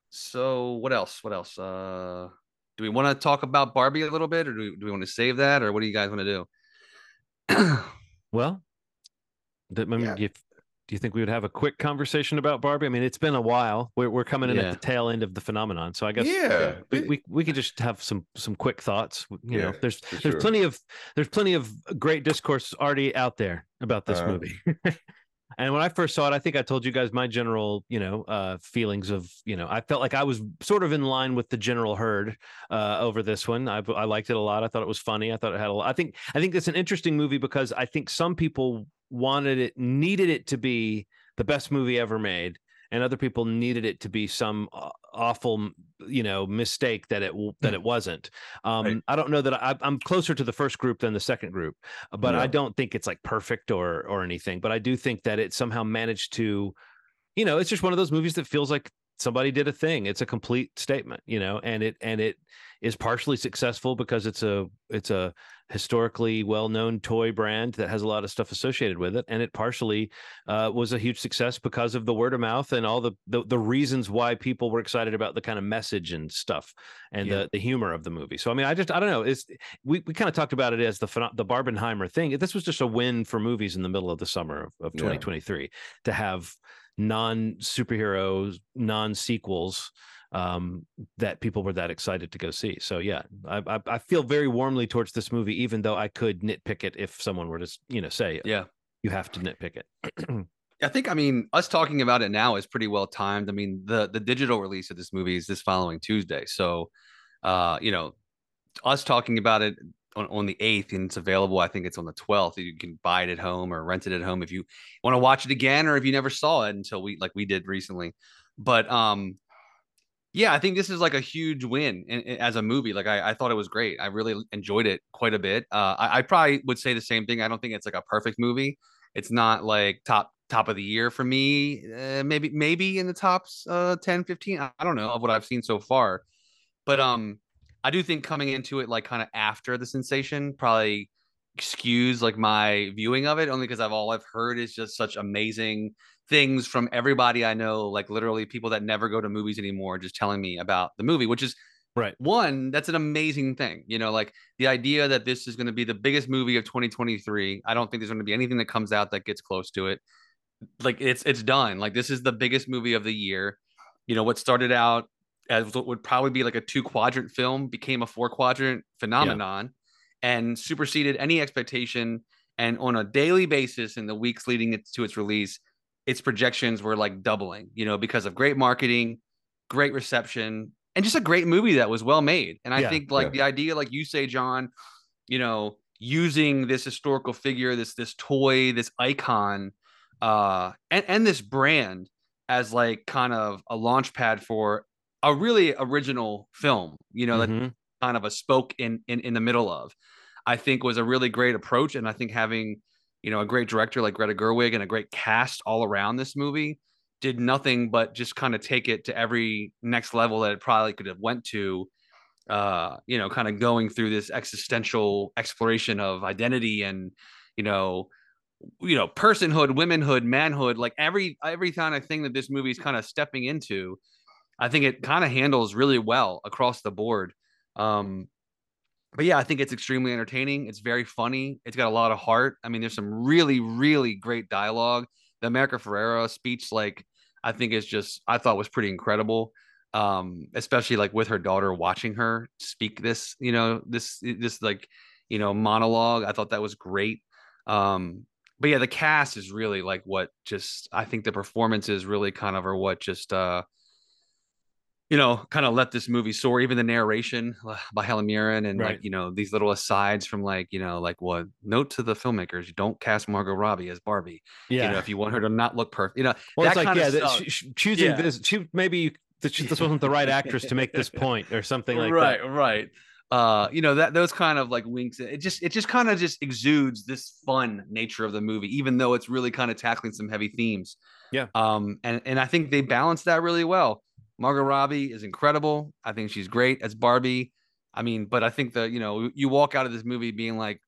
So what else? What else? Do we want to talk about Barbie a little bit, or do we want to save that, or what do you guys want to do? Well, do you think we would have a quick conversation about Barbie? I mean, it's been a while. We're coming in at the tail end of the phenomenon, so I guess we could just have some quick thoughts. You know, there's plenty of great discourse already out there about this movie. And when I first saw it, I think I told you guys my general, feelings of, I felt like I was sort of in line with the general herd over this one. I liked it a lot. I thought it was funny. I thought it had a lot. I think it's an interesting movie because I think some people needed it to be the best movie ever made, and other people needed it to be some awful, mistake that it wasn't. Right. I don't know that I'm closer to the first group than the second group, but I don't think it's like perfect or anything. But I do think that it somehow managed to, it's just one of those movies that feels like somebody did a thing. It's a complete statement, and it is partially successful because it's a historically well-known toy brand that has a lot of stuff associated with it, and it partially was a huge success because of the word of mouth and all the reasons why people were excited about the kind of message and stuff and the humor of the movie. So I mean, I don't know. We kind of talked about it as the Barbenheimer thing. This was just a win for movies in the middle of the summer of 2023 to have non-superheroes, non-sequels that people were that excited to go see. So yeah, I feel very warmly towards this movie, even though I could nitpick it if someone were to say you have to nitpick it. I think, I mean, us talking about it now is pretty well timed. I mean, the digital release of this movie is this following Tuesday, so us talking about it on the 8th, and it's available, I think it's on the 12th. You can buy it at home or rent it at home if you want to watch it again, or if you never saw it until we did recently. But yeah, I think this is like a huge win as a movie. Like I thought it was great. I really enjoyed it quite a bit. I probably would say the same thing. I don't think it's like a perfect movie. It's not like top of the year for me. Maybe in the tops 10, 15. I don't know, of what I've seen so far. But I do think coming into it like kind of after the sensation probably excuse like my viewing of it, only because all I've heard is just such amazing things from everybody I know, like literally people that never go to movies anymore just telling me about the movie, which is right. One, that's an amazing thing. Like the idea that this is going to be the biggest movie of 2023. I don't think there's going to be anything that comes out that gets close to it. Like it's done. Like this is the biggest movie of the year. What started out as what would probably be like a 2-quadrant film became a 4-quadrant phenomenon and superseded any expectation. And on a daily basis in the weeks leading to its release, its projections were like doubling, because of great marketing, great reception, and just a great movie that was well made. And I think the idea, like you say, John, using this historical figure, this toy, this icon, and this brand as like kind of a launch pad for a really original film, that kind of a spoke in the middle of, I think was a really great approach. And I think having a great director like Greta Gerwig and a great cast all around this movie did nothing but just kind of take it to every next level that it probably could have went to, kind of going through this existential exploration of identity and, personhood, womanhood, manhood, like every kind of thing that this movie is kind of stepping into. I think it kind of handles really well across the board. But yeah, I think it's extremely entertaining. It's very funny. It's got a lot of heart. I mean, there's some really, really great dialogue. The America Ferrera speech, I thought was pretty incredible. Especially like with her daughter watching her speak this, this monologue. I thought that was great. But yeah, the cast is really like what just, I think the performances really kind of are what just, kind of let this movie soar. Even the narration by Helen Mirren and these little asides from what note to the filmmakers: you don't cast Margot Robbie as Barbie. If you want her to not look perfect, that kind of stuff. Choosing this, maybe this wasn't the right actress to make this point or something like that. Right. You know, that those kind of like winks, it just kind of exudes this fun nature of the movie, even though it's really kind of tackling some heavy themes. Yeah. And I think they balance that really well. Margot Robbie is incredible. I think she's great as Barbie. I mean, but I think that, you know, you walk out of this movie being like,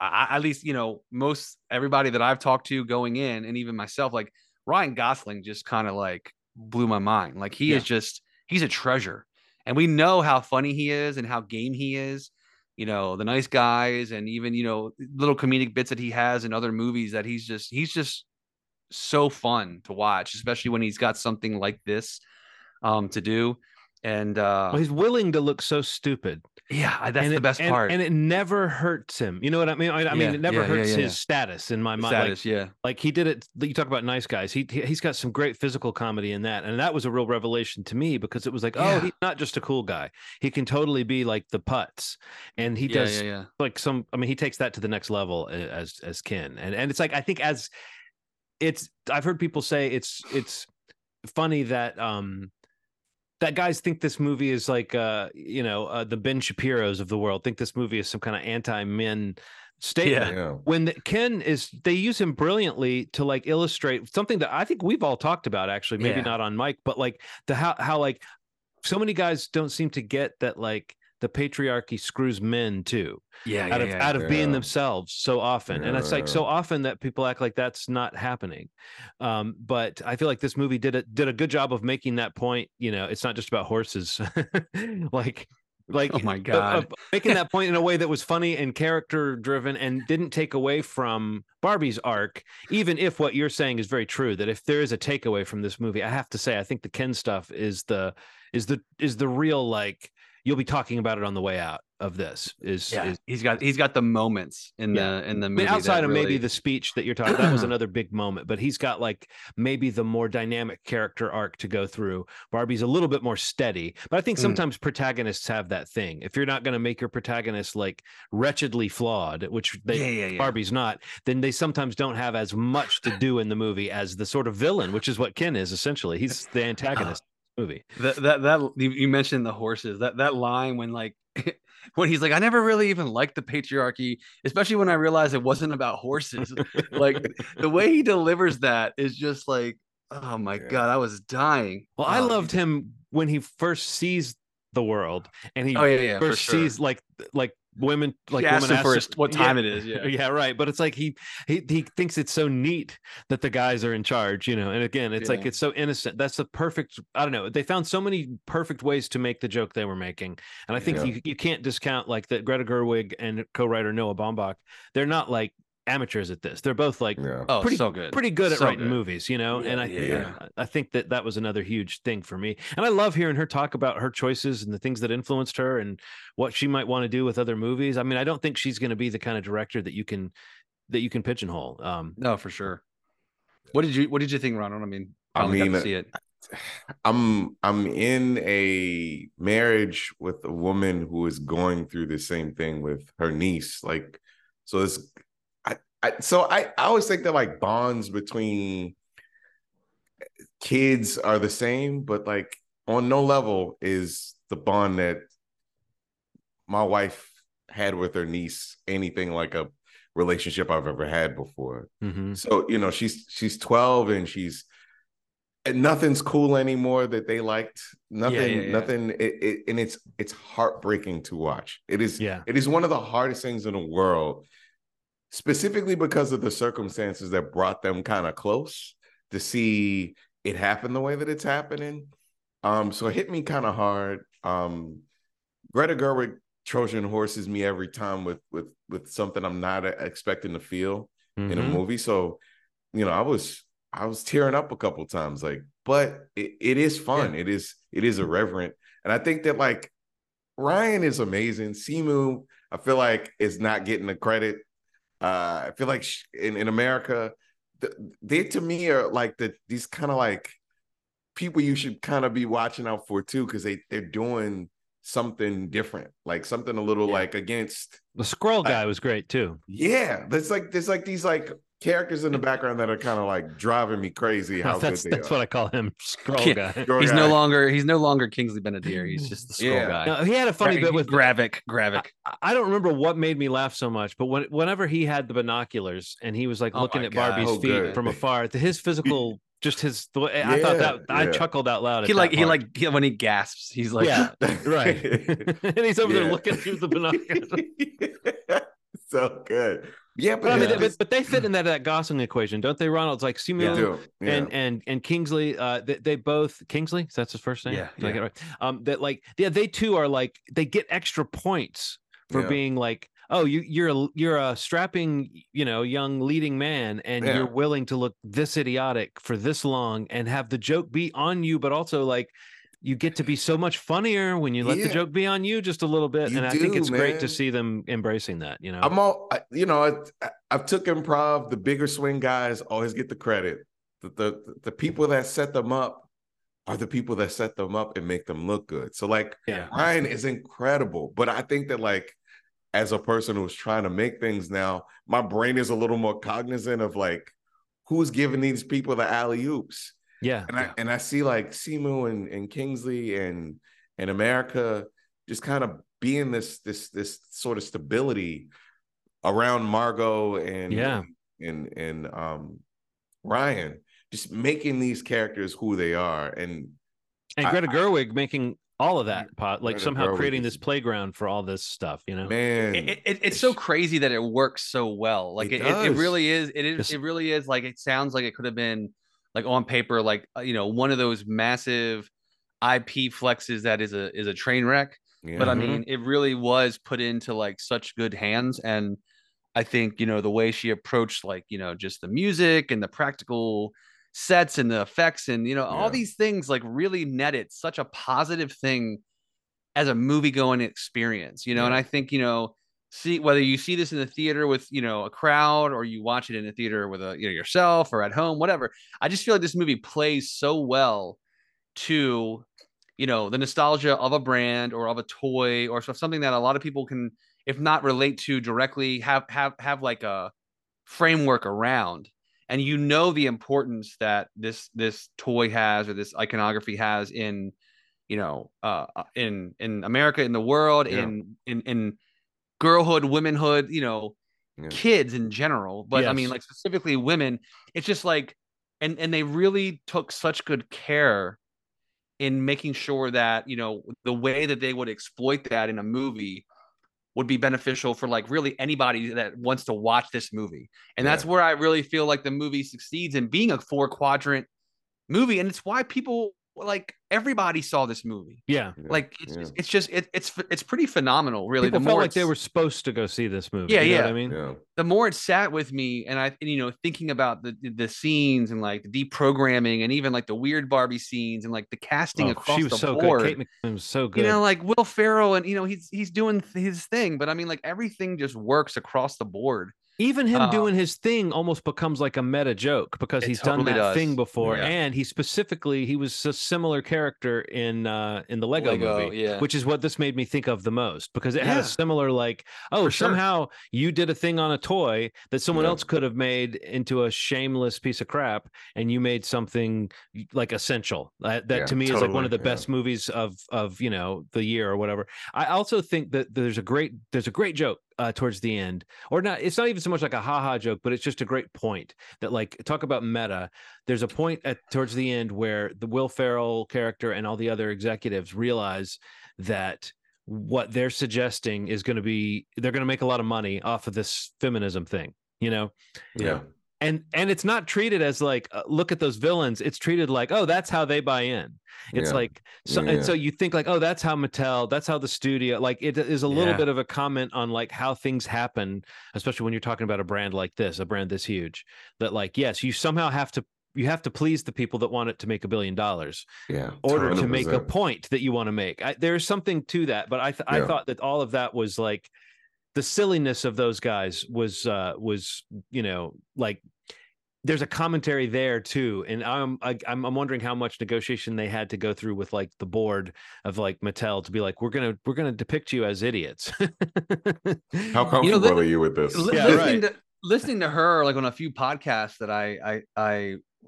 at least, you know, most everybody that I've talked to going in, and even myself, like Ryan Gosling just kind of like blew my mind. Like he is just, he's a treasure. And we know how funny he is and how game he is, you know, the nice guys, and even, you know, little comedic bits that he has in other movies that he's just so fun to watch, especially when he's got something like this to do. And well, he's willing to look so stupid. Yeah, that's the best part. And it never hurts him. You know what I mean? I mean, it never hurts his status in my mind. Status, like he did it. You talk about nice guys. He's got some great physical comedy in that, and that was a real revelation to me because it was like, oh, he's not just a cool guy. He can totally be like the putz, and he does like some. I mean, he takes that to the next level as Ken, and it's like I think as it's. I've heard people say it's funny that that guys think this movie is like, you know, the Ben Shapiros of the world think this movie is some kind of anti-men statement. Yeah. When Ken is, they use him brilliantly to like illustrate something that I think we've all talked about, actually, maybe not on mic, but like how like so many guys don't seem to get that like the patriarchy screws men too. Out of being themselves so often. And it's like so often that people act like that's not happening. But I feel like this movie did a good job of making that point. You know, it's not just about horses. like oh my God. Making that point in a way that was funny and character driven and didn't take away from Barbie's arc, even if what you're saying is very true, that if there is a takeaway from this movie, I have to say I think the Ken stuff is the real, like, you'll be talking about it on the way out of this is he's got the moments in the movie. I mean, outside of really... maybe the speech that you're talking about, that was another big moment, but he's got like maybe the more dynamic character arc to go through. Barbie's a little bit more steady, but I think sometimes protagonists have that thing. If you're not going to make your protagonist like wretchedly flawed, which Barbie's not, then they sometimes don't have as much to do in the movie as the sort of villain, which is what Ken is essentially. He's the antagonist. Movie that you mentioned the horses, that line when like when he's like, I never really even liked the patriarchy, especially when I realized it wasn't about horses. Like the way he delivers that is just like, oh my God, I was dying. Well, I loved him when he first sees the world and he first sees like women, like women ask first what time it is. But it's like he thinks it's so neat that the guys are in charge, you know. And again, it's like it's so innocent. That's the perfect. I don't know. They found so many perfect ways to make the joke they were making, and I think you can't discount like that. Greta Gerwig and co-writer Noah Baumbach, they're not like amateurs at this. They're both like pretty good at writing movies, you know. And I think that was another huge thing for me. And I love hearing her talk about her choices and the things that influenced her and what she might want to do with other movies. I mean, I don't think she's going to be the kind of director that you can pigeonhole. No, for sure. What did you think, Ron? I mean, to see it. I'm in a marriage with a woman who is going through the same thing with her niece. Like, so it's. So I always think that like bonds between kids are the same, but like on no level is the bond that my wife had with her niece anything like a relationship I've ever had before. Mm-hmm. So, you know, she's 12 and she's and nothing's cool anymore that they liked. Nothing. And it's heartbreaking to watch. It is one of the hardest things in the world. Specifically because of the circumstances that brought them kind of close, to see it happen the way that it's happening. So it hit me kind of hard. Greta Gerwig Trojan horses me every time with something I'm not expecting to feel in a movie. So, you know, I was tearing up a couple of times, like, but it is fun. Yeah. It is irreverent. And I think that like Ryan is amazing. Simu, I feel like, is not getting the credit. I feel like in America, they to me are like these kind of like people you should kind of be watching out for too, because they're doing something different, like something a little like against. The Squirrel guy was great too. Yeah, there's like these like characters in the background that are kind of like driving me crazy. How that's what I call him, Scroll Guy. He's no longer Kingsley Ben-Adir. He's just the Scroll Guy. No, he had a funny bit with Gravik. I don't remember what made me laugh so much, but whenever he had the binoculars and he was like looking at Barbie's feet from afar, his physical. Just his, I thought that I chuckled out loud. He when he gasps, he's like, right, and he's over there looking through the binoculars. So good, but they fit in that Gosling equation, don't they, Ronald? It's like Simu Liu and Kingsley. They both Kingsley. That's his first name. I get it right? They too are like they get extra points for being like. Oh, you're a strapping, young leading man, and you're willing to look this idiotic for this long and have the joke be on you, but also like you get to be so much funnier when you let the joke be on you just a little bit. I think it's great to see them embracing that. I've took improv. The bigger swing guys always get the credit. The people that set them up are the people that set them up and make them look good. So like Ryan is incredible, but I think that like. As a person who's trying to make things now, my brain is a little more cognizant of like who's giving these people the alley-oops. I see like Simu and Kingsley and America just kind of being this sort of stability around Margot and Ryan, just making these characters who they are, and Greta Gerwig making. All of that, somehow creating this playground for all this stuff, Man, it's so crazy that it works so well. Like it really is. It really is. Like it sounds like it could have been, like on paper, like one of those massive IP flexes that is a train wreck. Yeah. But I mean, it really was put into like such good hands, and I think the way she approached, like just the music and the practical. Sets and the effects and all these things like really netted such a positive thing as a movie going experience and I think see whether you see this in the theater with a crowd or you watch it in a theater with a yourself or at home, whatever, I just feel like this movie plays so well to the nostalgia of a brand or of a toy or something that a lot of people can, if not relate to directly, have like a framework around. And the importance that this toy has or this iconography has in, in America, in the world, in girlhood, womanhood, kids in general. But I mean, like specifically women, it's just like, and they really took such good care in making sure that, the way that they would exploit that in a movie would be beneficial for like really anybody that wants to watch this movie. And that's where I really feel like the movie succeeds in being a 4-quadrant movie. And it's why people like everybody saw this movie. Yeah. Like it's pretty phenomenal. Really. People felt like they were supposed to go see this movie. Yeah. You know what I mean? Yeah. The more it sat with me and I thinking about the scenes and like the deprogramming and even like the weird Barbie scenes and like the casting across the board. Good. Kate McKinnon's so good. Like Will Ferrell and he's doing his thing, but I mean like everything just works across the board. Even him doing his thing almost becomes like a meta joke because he's done that thing before, and he was a similar character in the Lego movie, which is what this made me think of the most because it had a similar like, somehow you did a thing on a toy that someone else could have made into a shameless piece of crap, and you made something like essential. That to me is like one of the best movies of the year or whatever. I also think that there's a great joke. Towards the end, or not, it's not even so much like a haha joke, but it's just a great point that like talk about meta. There's a point towards the end where the Will Ferrell character and all the other executives realize that what they're suggesting is going to be they're going to make a lot of money off of this feminism thing, And it's not treated as like, look at those villains. It's treated like, oh, that's how they buy in. It's like, and so you think like, oh, that's how Mattel, that's how the studio, like it is a little bit of a comment on like how things happen, especially when you're talking about a brand like this, a brand this huge, that like, yes, you somehow have to please the people that want it to make $1 billion in order to make a point that you want to make. There's something to that, but I thought that all of that was like, the silliness of those guys was like there's a commentary there too, and I'm wondering how much negotiation they had to go through with like the board of like Mattel to be like we're gonna depict you as idiots. How comfortable are you with this? Listening listening to her like on a few podcasts that I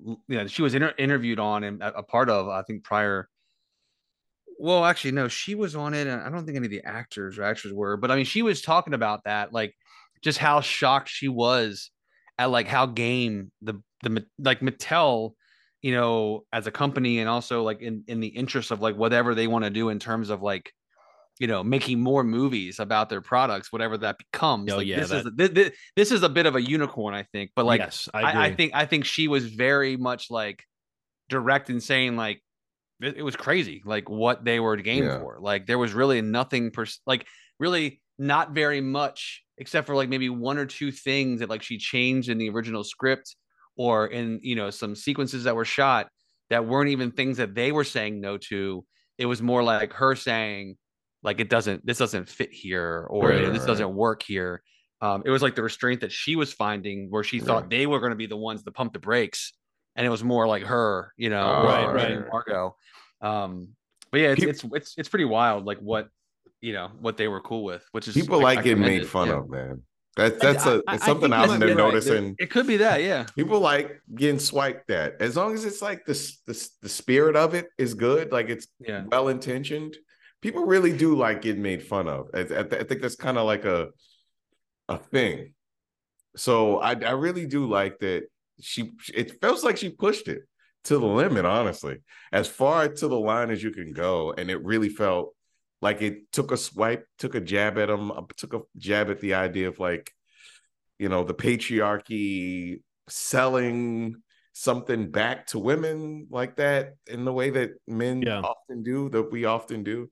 you know, she was interviewed on and a part of, I think prior. Well, actually, no, she was on it. And I don't think any of the actors or actresses were, but I mean, she was talking about that, like just how shocked she was at like how game the like Mattel, you know, as a company, and also like in the interest of like whatever they want to do in terms of like, you know, making more movies about their products, whatever that becomes. Oh, like, yeah, this is a bit of a unicorn, I think. But like, yes, I think she was very much like direct in saying like, it was crazy, like what they were game for. Like there was really nothing, like really not very much, except for like maybe one or two things that like she changed in the original script or in, you know, some sequences that were shot that weren't even things that they were saying no to. It was more like her saying like, this doesn't fit here, or this doesn't work here. It was like the restraint that she was finding where she thought they were going to be the ones to pump the brakes. And it was more like her, you know, Margot. But yeah, it's pretty wild, like what, you know, what they were cool with, which is people like getting made fun of, man. That's something I've been noticing. Right. It could be that, yeah. People like getting swiped at, as long as it's like the spirit of it is good, like it's well intentioned. People really do like getting made fun of. I think that's kind of like a thing. So I really do like that. It feels like she pushed it to the limit, honestly, as far to the line as you can go, and it really felt like it took a jab at him, took a jab at the idea of like, you know, the patriarchy selling something back to women like that in the way that men often do, that we often do.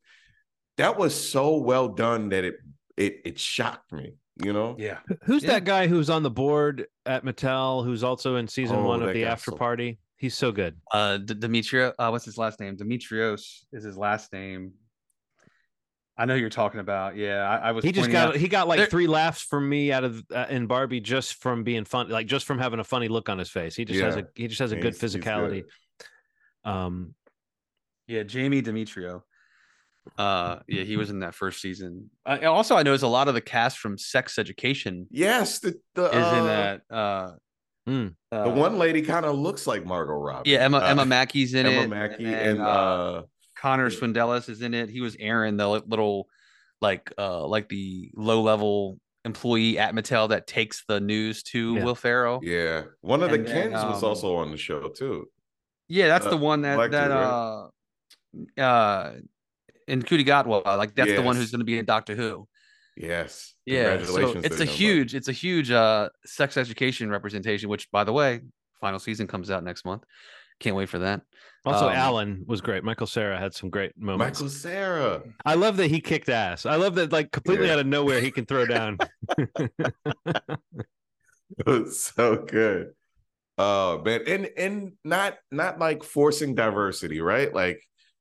That was so well done that it shocked me. You know, who's that guy who's on the board at Mattel, who's also in season one of the After Party? He's so good. Demetrio, what's his last name? Demetrios is his last name. I know you're talking about. Yeah, I was. He just got out, he got like 3 laughs from me out of in Barbie, just from being fun, like just from having a funny look on his face. He just has a good physicality. Good. Jamie Demetrio. He was in that first season. I noticed a lot of the cast from Sex Education. Yes, the is in that. The one lady kind of looks like Margot Robbie. Yeah, Emma Mackey's in it. Emma Mackey and Connor Swindellis is in it. He was Aaron, the little like the low level employee at Mattel that takes the news to Will Ferrell. Yeah, one of the Kens was also on the show too. Yeah, that's the one and Kudigatwa, like that's the one who's going to be in Doctor Who. Yes. Yeah. So it's a huge Sex Education representation, which, by the way, final season comes out next month. Can't wait for that. Also, Alan was great. Michael Cera had some great moments. Michael Cera. I love that he kicked ass. I love that, like, completely out of nowhere, he can throw down. It was so good. Oh, man. And not like forcing diversity, right? Like,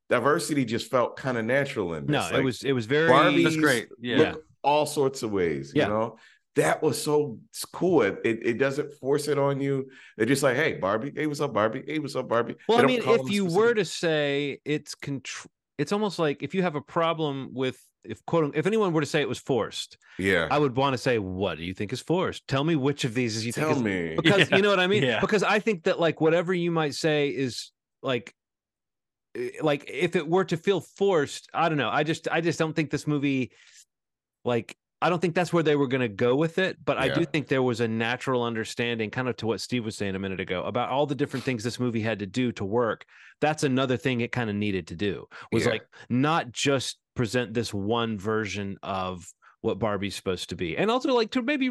diversity just felt kind of natural in this. No, like, it was very Barbie's great. Yeah, look all sorts of ways. Yeah. You know, that was so cool. It doesn't force it on you. They're just like, hey, Barbie, hey, what's up, Barbie? Hey, what's up, Barbie? Well, I mean, if you were to say it's almost like if you have a problem with if anyone were to say it was forced, I would want to say, what do you think is forced? Tell me which of these is because you know what I mean. Yeah. Because I think that like whatever you might say is like if it were to feel forced, I don't know. I just don't think this movie, like, I don't think that's where they were going to go with it. But I do think there was a natural understanding, kind of to what Steve was saying a minute ago, about all the different things this movie had to do to work. That's another thing it kind of needed to do was like not just present this one version of what Barbie's supposed to be, and also like to maybe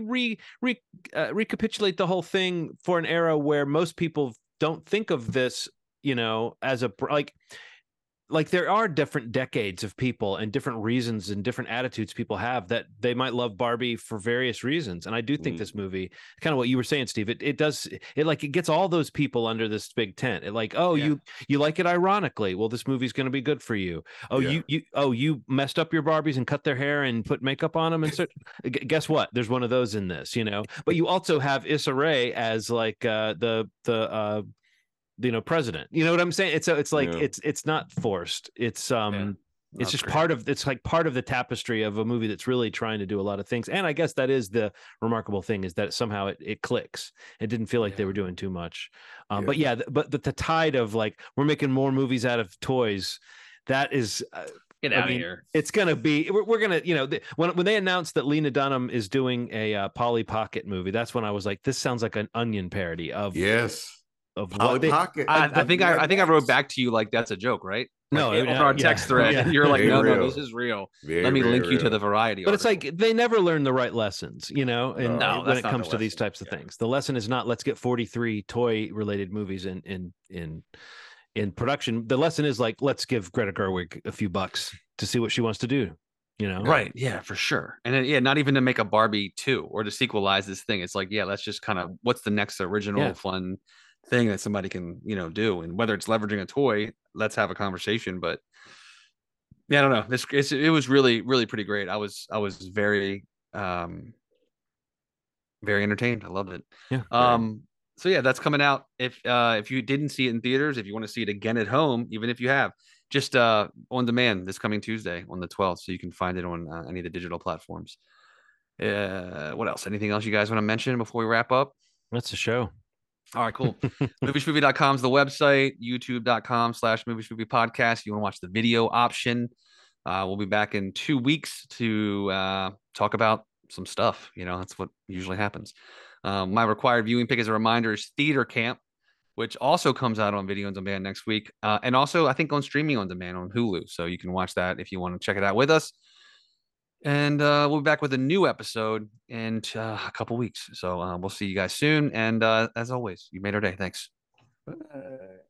recapitulate the whole thing for an era where most people don't think of this. You know, as a like there are different decades of people and different reasons and different attitudes people have that they might love Barbie for various reasons. And I do think this movie, kind of what you were saying, Steve, it gets all those people under this big tent. It like, you like it ironically. Well, this movie's going to be good for you. Oh, you messed up your Barbies and cut their hair and put makeup on them. And guess what? There's one of those in this, you know. But you also have Issa Rae as like the you know, president. You know what I'm saying? It's like it's not forced. It's It's just part of, it's like part of the tapestry of a movie that's really trying to do a lot of things. And I guess that is the remarkable thing, is that somehow it clicks. It didn't feel like they were doing too much. But yeah, but the tide of like, we're making more movies out of toys. That is, Get out of here. It's going to be, we're going to, you know, when they announced that Lena Dunham is doing a Polly Pocket movie, that's when I was like, this sounds like an Onion parody of, of Polly Pocket. I think I wrote back to you like, that's a joke, right? No, like, on our text thread, and you're like, no, this is real. Let me link you to the Variety article. But it's like they never learn the right lessons, you know. And when it comes to these types of things, the lesson is not let's get 43 toy-related movies in production. The lesson is like let's give Greta Gerwig a few bucks to see what she wants to do, you know. Right? Yeah, for sure. And then, not even to make a Barbie 2 or to sequelize this thing. It's like, let's just kind of, what's the next original fun thing that somebody can, you know, do, and whether it's leveraging a toy, let's have a conversation. But yeah, I don't know. It was really, really pretty great. I was very, very entertained. I loved it. Yeah. So yeah, that's coming out. If you didn't see it in theaters, if you want to see it again at home, even if you have, just on demand this coming Tuesday on the 12th, so you can find it on any of the digital platforms. What else? Anything else you guys want to mention before we wrap up? That's the show. All right, cool. MovieSchmovie.com is the website, youtube.com/MovieSchmovie podcast. You want to watch the video option. We'll be back in 2 weeks to talk about some stuff. You know, that's what usually happens. My required viewing pick, as a reminder, is Theater Camp, which also comes out on video on demand next week. And also, I think, on streaming on demand on Hulu. So you can watch that if you want to check it out with us. And we'll be back with a new episode in a couple weeks. So we'll see you guys soon. And as always, you made our day. Thanks. Bye.